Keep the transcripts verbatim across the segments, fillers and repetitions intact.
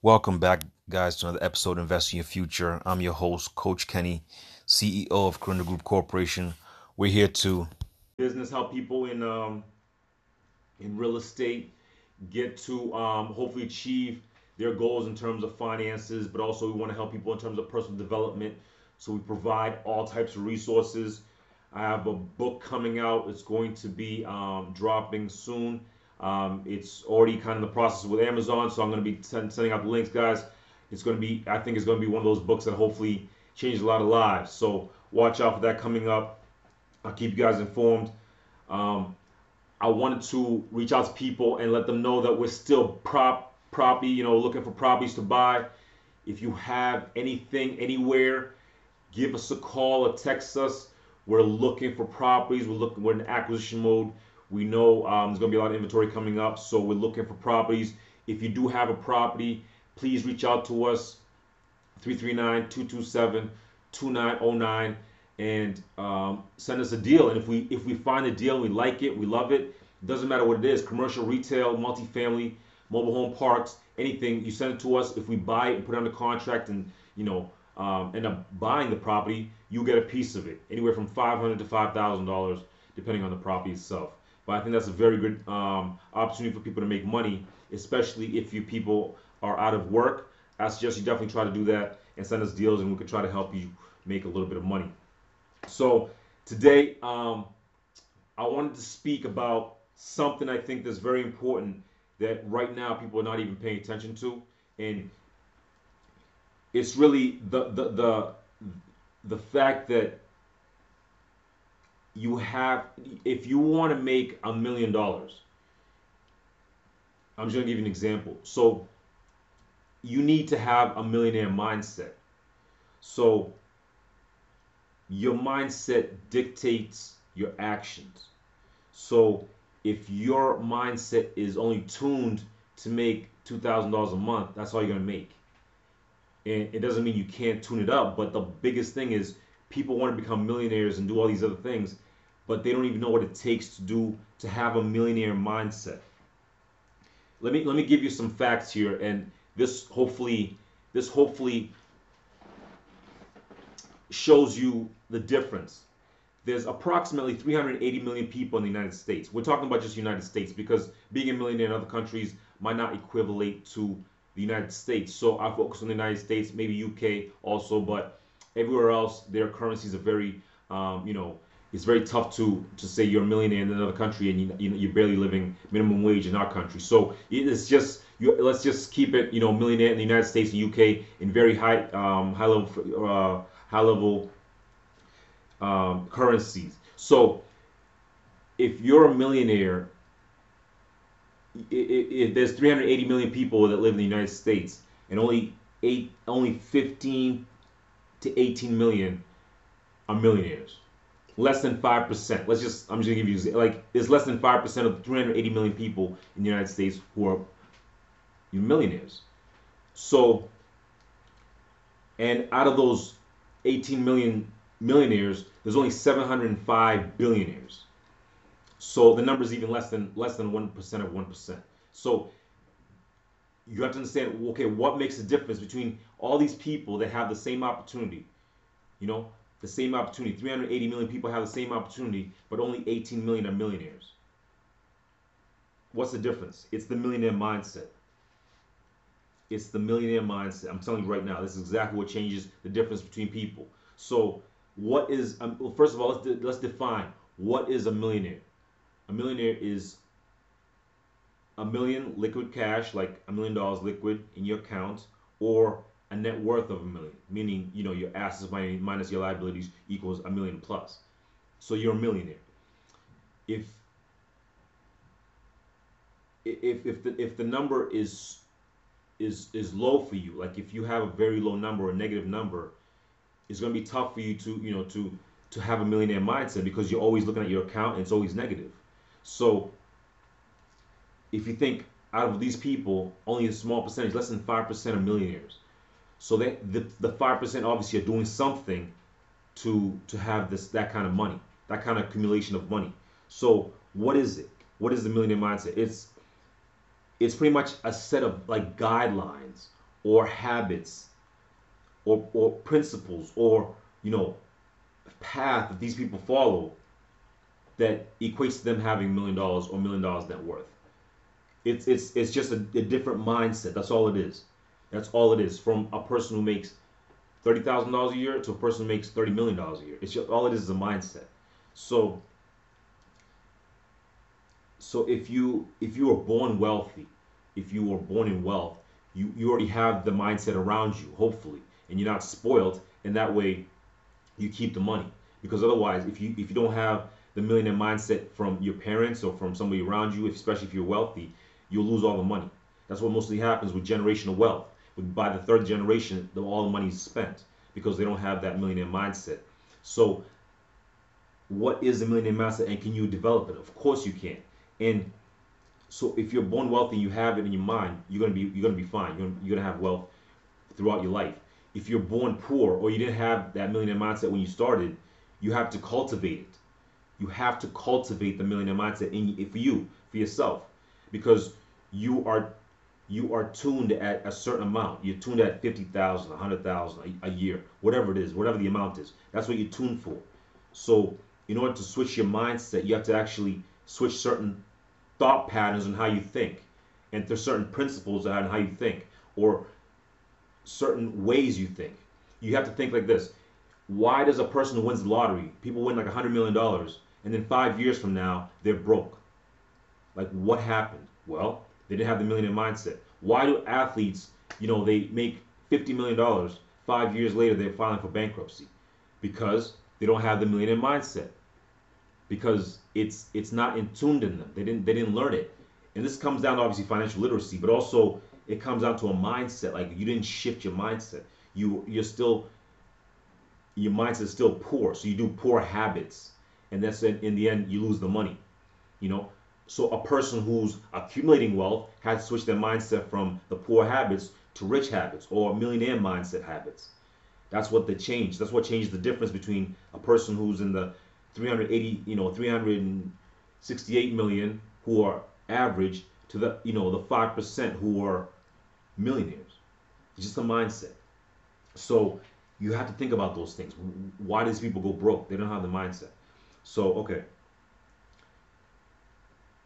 Welcome back, guys, to another episode of Investing Your Future. I'm your host, Coach Kenny, C E O of Corinda Group Corporation. We're here to business, help people in um, in real estate get to um, hopefully achieve their goals in terms of finances, but also we want to help people in terms of personal development. So we provide all types of resources. I have a book coming out. It's going to be um, dropping soon. Um, it's already kind of in the process with Amazon, so I'm going to be send, sending out the links, guys. It's going to be, I think it's going to be one of those books that hopefully changes a lot of lives. So watch out for that coming up. I'll keep you guys informed. Um, I wanted to reach out to people and let them know that we're still prop, property, you know, looking for properties to buy. If you have anything anywhere, give us a call or text us. We're looking for properties. We're looking, we're in acquisition mode. We know um, there's going to be a lot of inventory coming up, so we're looking for properties. If you do have a property, please reach out to us, three three nine, two two seven, two nine zero nine, and um, send us a deal. And if we if we find a deal, we like it, we love it, it doesn't matter what it is, commercial, retail, multifamily, mobile home parks, anything, you send it to us. If we buy it and put it under contract and, you know, um, end up buying the property, you get a piece of it, anywhere from five hundred dollars to five thousand dollars, depending on the property itself. But I think that's a very good um, opportunity for people to make money, especially if you people are out of work. I suggest you definitely try to do that and send us deals, and we can try to help you make a little bit of money. So today, um, I wanted to speak about something I think that's very important that right now people are not even paying attention to, and it's really the the the, the fact that you have, if you want to make a million dollars, I'm just going to give you an example. So you need to have a millionaire mindset. So your mindset dictates your actions. So if your mindset is only tuned to make two thousand dollars a month, that's all you're going to make. And it doesn't mean you can't tune it up, but the biggest thing is people want to become millionaires and do all these other things, but they don't even know what it takes to do to have a millionaire mindset. Let me let me give you some facts here, and this hopefully this hopefully shows you the difference. There's approximately three hundred eighty million people in the United States. We're talking about just the United States because being a millionaire in other countries might not equivalent to the United States. So I focus on the United States, maybe U K also, but everywhere else, their currencies are very, um, you know, it's very tough to to say you're a millionaire in another country and you, you know, you're barely living minimum wage in our country. So it's just, you, let's just keep it, you know, millionaire in the United States and U K in very high, um, high level, uh, high level um, currencies. So if you're a millionaire, it, it, it, there's three hundred eighty million people that live in the United States, and only eight, only fifteen. To eighteen million are millionaires. Less than five percent. Let's just, I'm just gonna give you, like, it's less than five percent of the three hundred eighty million people in the United States who are millionaires. So, and out of those eighteen million millionaires, there's only seven hundred five billionaires. So the number is even less than less than one percent of one percent. So you have to understand, okay, what makes the difference between all these people that have the same opportunity, you know, the same opportunity. three hundred eighty million people have the same opportunity, but only eighteen million are millionaires. What's the difference? It's the millionaire mindset. It's the millionaire mindset. I'm telling you right now, this is exactly what changes the difference between people. So what is, um, well, first of all, let's, de- let's define what is a millionaire. A millionaire is a million liquid cash, like a million dollars liquid in your account, or a net worth of a million, meaning, you know, your assets minus your liabilities equals a million plus. So you're a millionaire. If if if the if the number is is is low for you, like if you have a very low number, a negative number, it's going to be tough for you to you know to to have a millionaire mindset because you're always looking at your account and it's always negative. So if you think out of these people, only a small percentage, less than five percent are millionaires. So that the, the five percent obviously are doing something to to have this that kind of money, that kind of accumulation of money. So what is it? What is the millionaire mindset? It's it's pretty much a set of like guidelines or habits or, or principles or, you know, path that these people follow that equates to them having a million dollars or million dollars net worth. It's, it's, it's just a, a different mindset. That's all it is. That's all it is. From a person who makes thirty thousand dollars a year to a person who makes thirty million dollars a year. It's just, all it is is a mindset. So, so if you, if you were born wealthy, if you were born in wealth, you, you already have the mindset around you, hopefully, and you're not spoiled. And that way you keep the money, because otherwise, if you, if you don't have the millionaire mindset from your parents or from somebody around you, especially if you're wealthy, you'll lose all the money. That's what mostly happens with generational wealth. By the third generation, all the money is spent because they don't have that millionaire mindset. So what is a millionaire mindset, and can you develop it? Of course you can. And so if you're born wealthy and you have it in your mind, you're gonna be you're gonna be fine. You're gonna, you're gonna have wealth throughout your life. If you're born poor or you didn't have that millionaire mindset when you started, you have to cultivate it. You have to cultivate the millionaire mindset in for you, for yourself, because you are. You are tuned at a certain amount. You're tuned at fifty thousand, one hundred thousand a year, whatever it is, whatever the amount is. That's what you're tuned for. So in order to switch your mindset, you have to actually switch certain thought patterns on how you think, and there's certain principles on how you think, or certain ways you think. You have to think like this. Why does a person who wins the lottery, people win like one hundred million dollars, and then five years from now, they're broke? Like, what happened? Well, they didn't have the millionaire mindset. Why do athletes, you know, they make fifty million dollars, five years later they're filing for bankruptcy? Because they don't have the millionaire mindset. Because it's it's not intuned in them. They didn't they didn't learn it. And this comes down to obviously financial literacy, but also it comes down to a mindset. Like, you didn't shift your mindset. You you're still your mindset is still poor. So you do poor habits, and that's in, in the end you lose the money. You know. So a person who's accumulating wealth has to switch their mindset from the poor habits to rich habits, or millionaire mindset habits. That's what they change. That's what changes the difference between a person who's in the three hundred eighty, you know, three hundred sixty-eight million who are average to the, you know, the five percent who are millionaires. It's just a mindset. So you have to think about those things. Why do these people go broke? They don't have the mindset. So, okay.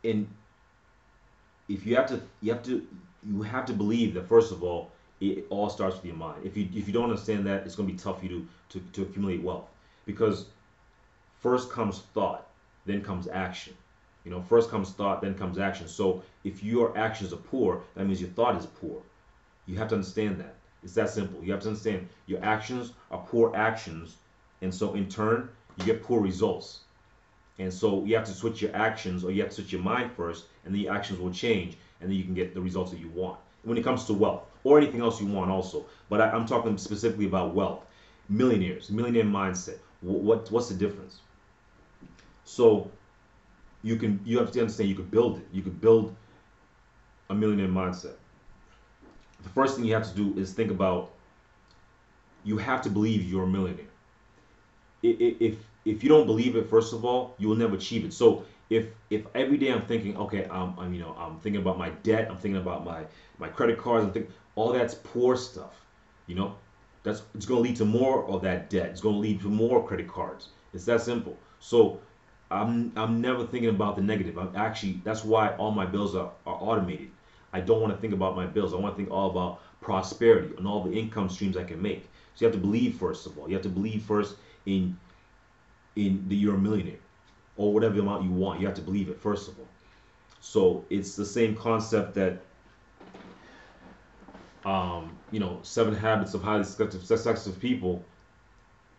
And if you have to, you have to, you have to believe that, first of all, it all starts with your mind. If you if you don't understand that, it's going to be tough for you to, to to accumulate wealth, because first comes thought, then comes action. You know, first comes thought, then comes action. So if your actions are poor, that means your thought is poor. You have to understand that. It's that simple. You have to understand your actions are poor actions, and so in turn you get poor results. And so you have to switch your actions, or you have to switch your mind first, and then your actions will change, and then you can get the results that you want when it comes to wealth, or anything else you want also. But I, I'm talking specifically about wealth. Millionaires, millionaire mindset. What, what what's the difference? So you can you have to understand you could build it. You could build a millionaire mindset. The first thing you have to do is think about. You have to believe you're a millionaire. If If you don't believe it, first of all, you will never achieve it. So if if every day I'm thinking, okay, I'm, I'm you know I'm thinking about my debt, I'm thinking about my my credit cards, I'm thinking, all that's poor stuff, you know, that's it's going to lead to more of that debt. It's going to lead to more credit cards. It's that simple. So I'm I'm never thinking about the negative. I'm actually that's why all my bills are, are automated. I don't want to think about my bills. I want to think all about prosperity and all the income streams I can make. So you have to believe first of all. You have to believe first in in that you're a millionaire, or whatever amount you want. You have to believe it first of all. So it's the same concept that um, you know, Seven Habits of Highly Successful People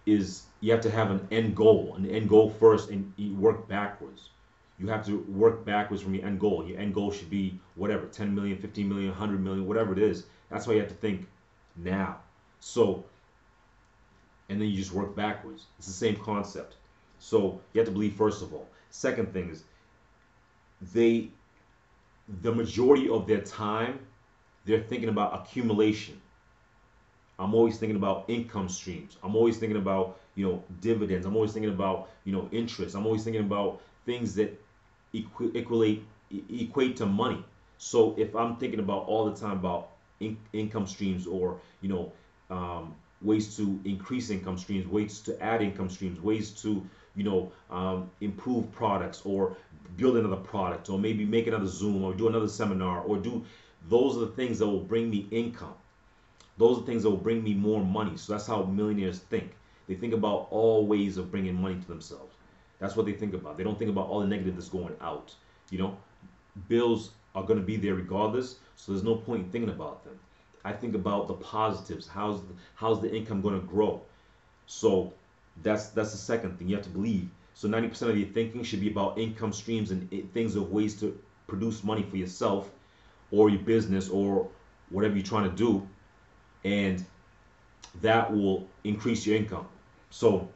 is, you have to have an end goal, an end goal first, and you work backwards. You have to work backwards from your end goal. Your end goal should be whatever, ten million, fifteen million, one hundred million, whatever it is. That's why you have to think now. So, and then you just work backwards. It's the same concept. So you have to believe first of all. Second thing is, they, the majority of their time, they're thinking about accumulation. I'm always thinking about income streams. I'm always thinking about, you know, dividends. I'm always thinking about, you know, interest. I'm always thinking about things that equate equate to money. So if I'm thinking about all the time about in income streams, or, you know, um, ways to increase income streams, ways to add income streams, ways to, you know, um, improve products, or build another product, or maybe make another Zoom, or do another seminar, or do, those are the things that will bring me income. Those are the things that will bring me more money. So that's how millionaires think. They think about all ways of bringing money to themselves. That's what they think about. They don't think about all the negative that's going out. You know, bills are going to be there regardless, so there's no point in thinking about them. I think about the positives. How's the, how's the income going to grow? So that's that's the second thing. You have to believe. So ninety percent of your thinking should be about income streams and things of ways to produce money for yourself or your business or whatever you're trying to do, and that will increase your income. So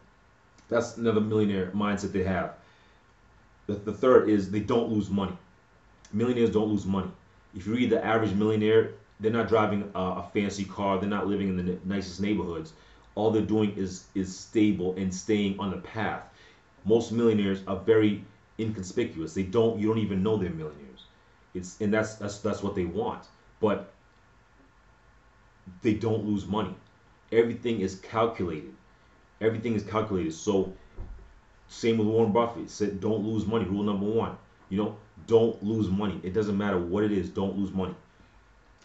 that's another millionaire mindset they have. The, the third is they don't lose money. Millionaires don't lose money. If you read the average millionaire, they're not driving a, a fancy car. They're not living in the nicest neighborhoods. All they're doing is is stable and staying on the path. Most millionaires are very inconspicuous. They don't, you don't even know they're millionaires. It's, and that's, that's, that's what they want. But they don't lose money. Everything is calculated. Everything is calculated. So same with Warren Buffett. Said don't lose money. Rule number one. You know, don't lose money. It doesn't matter what it is. Don't lose money.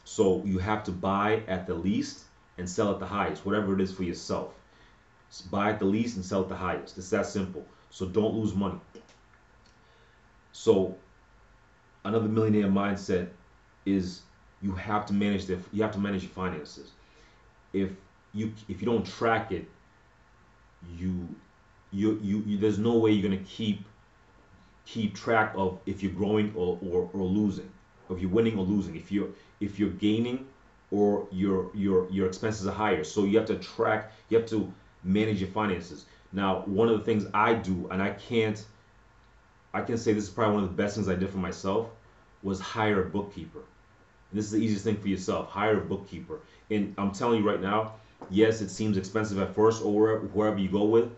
So you have to buy at the least and sell at the highest, whatever it is for yourself. So buy at the least and sell at the highest. It's that simple. So don't lose money. So another millionaire mindset is you have to manage their, you have to manage your finances. If you if you don't track it, you you you, you there's no way you're gonna keep keep track of if you're growing or, or, or losing, if you're winning or losing, if you're if you're gaining or your your your expenses are higher. So you have to track, you have to manage your finances. Now, one of the things I do, and I can't, I can say this is probably one of the best things I did for myself, was hire a bookkeeper. And this is the easiest thing for yourself, hire a bookkeeper. And I'm telling you right now, yes, it seems expensive at first, or wherever you go with,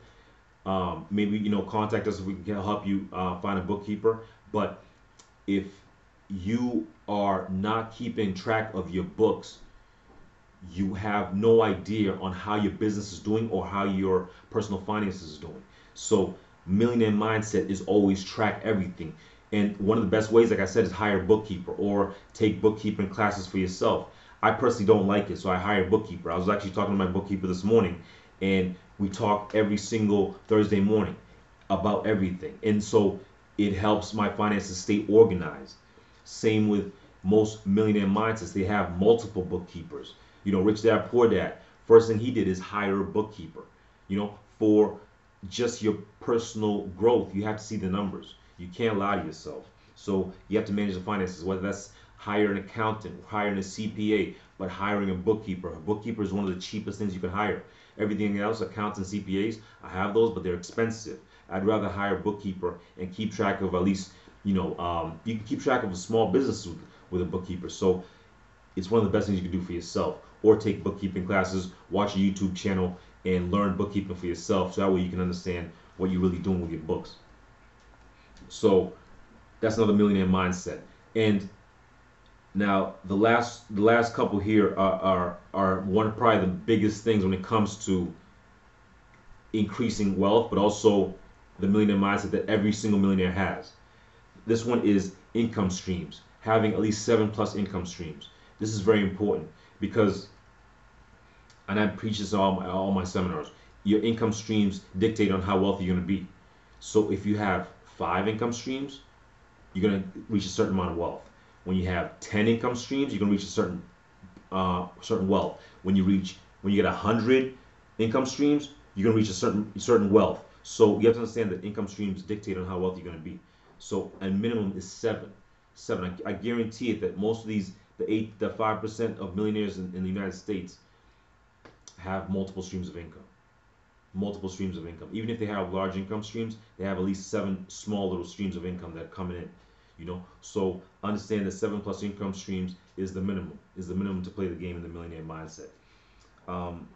um, maybe, you know, contact us if we can help you uh, find a bookkeeper. But if you are not keeping track of your books, you have no idea on how your business is doing or how your personal finances is doing. So millionaire mindset is always track everything. And one of the best ways, like I said, is hire a bookkeeper or take bookkeeping classes for yourself. I personally don't like it, so I hire a bookkeeper. I was actually talking to my bookkeeper this morning, and we talk every single Thursday morning about everything. And so it helps my finances stay organized. Same with most millionaire mindsets. They have multiple bookkeepers. You know, Rich Dad Poor Dad, first thing he did is hire a bookkeeper. You know, for just your personal growth, you have to see the numbers. You can't lie to yourself. So you have to manage the finances, whether that's hire an accountant, hiring a C P A, but hiring a bookkeeper. A bookkeeper is one of the cheapest things you can hire. Everything else, accountants, C P As, I have those, but they're expensive. I'd rather hire a bookkeeper and keep track of at least, you know, um, you can keep track of a small business with, with a bookkeeper. So it's one of the best things you can do for yourself, or take bookkeeping classes, watch a YouTube channel, and learn bookkeeping for yourself. So that way you can understand what you're really doing with your books. So that's another millionaire mindset. And now the last the last couple here are, are are one of probably the biggest things when it comes to increasing wealth, but also the millionaire mindset that every single millionaire has. This one is income streams, having at least seven plus income streams. This is very important because, and I preach this in all my, all my seminars, your income streams dictate on how wealthy you're going to be. So if you have five income streams, you're going to reach a certain amount of wealth. When you have ten income streams, you're going to reach a certain uh, certain wealth. When you reach, when you get one hundred income streams, you're going to reach a certain certain wealth. So you have to understand that income streams dictate on how wealthy you're going to be. So a minimum is seven. Seven. I, I guarantee it that most of these, the eight, the five percent of millionaires in, in the United States have multiple streams of income. Multiple streams of income. Even if they have large income streams, they have at least seven small little streams of income that are coming in. You know, so understand that seven plus income streams is the minimum, is the minimum to play the game in the millionaire mindset. Um,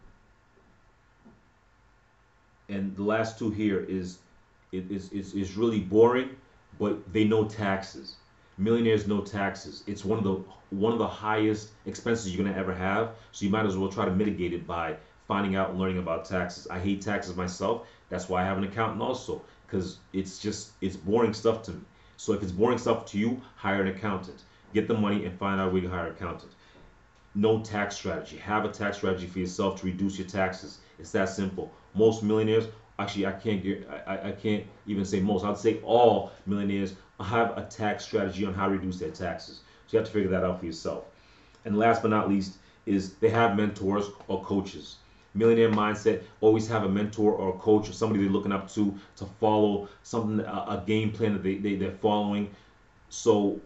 and the last two here is, it is, is really boring, but they know taxes. Millionaires No Taxes. It's one of the one of the highest expenses you're going to ever have, so you might as well try to mitigate it by finding out and learning about taxes. I hate taxes myself. That's why I have an accountant also, because it's just, it's boring stuff to me. So if it's boring stuff to you, hire an accountant. Get the money and find out where you hire an accountant. No tax strategy. Have a tax strategy for yourself to reduce your taxes. It's that simple. Most millionaires, actually I can't get, I, I can't even say most, I'd say all millionaires have a tax strategy on how to reduce their taxes. So you have to figure that out for yourself. And last but not least is they have mentors or coaches. Millionaire mindset, always have a mentor or a coach or somebody they're looking up to to follow something, a, a game plan that they, they, they're following. So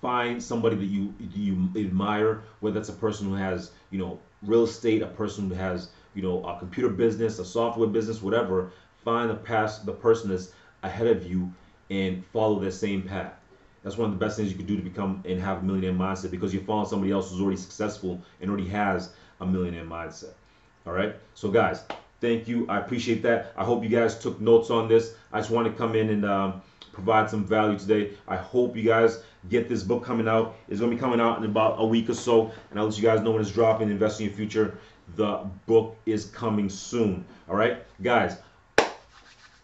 find somebody that you you admire, whether that's a person who has, you know, real estate, a person who has, you know, a computer business, a software business, whatever. Find the past, the person that's ahead of you and follow their same path. That's one of the best things you can do to become and have a millionaire mindset, because you're following somebody else who's already successful and already has a millionaire mindset. All right. So guys, thank you. I appreciate that. I hope you guys took notes on this. I just want to come in and um, provide some value today. I hope you guys get this book coming out. It's going to be coming out in about a week or so, and I'll let you guys know when it's dropping. Invest in Your Future. The book is coming soon. All right, guys,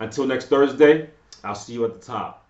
until next Thursday, I'll see you at the top.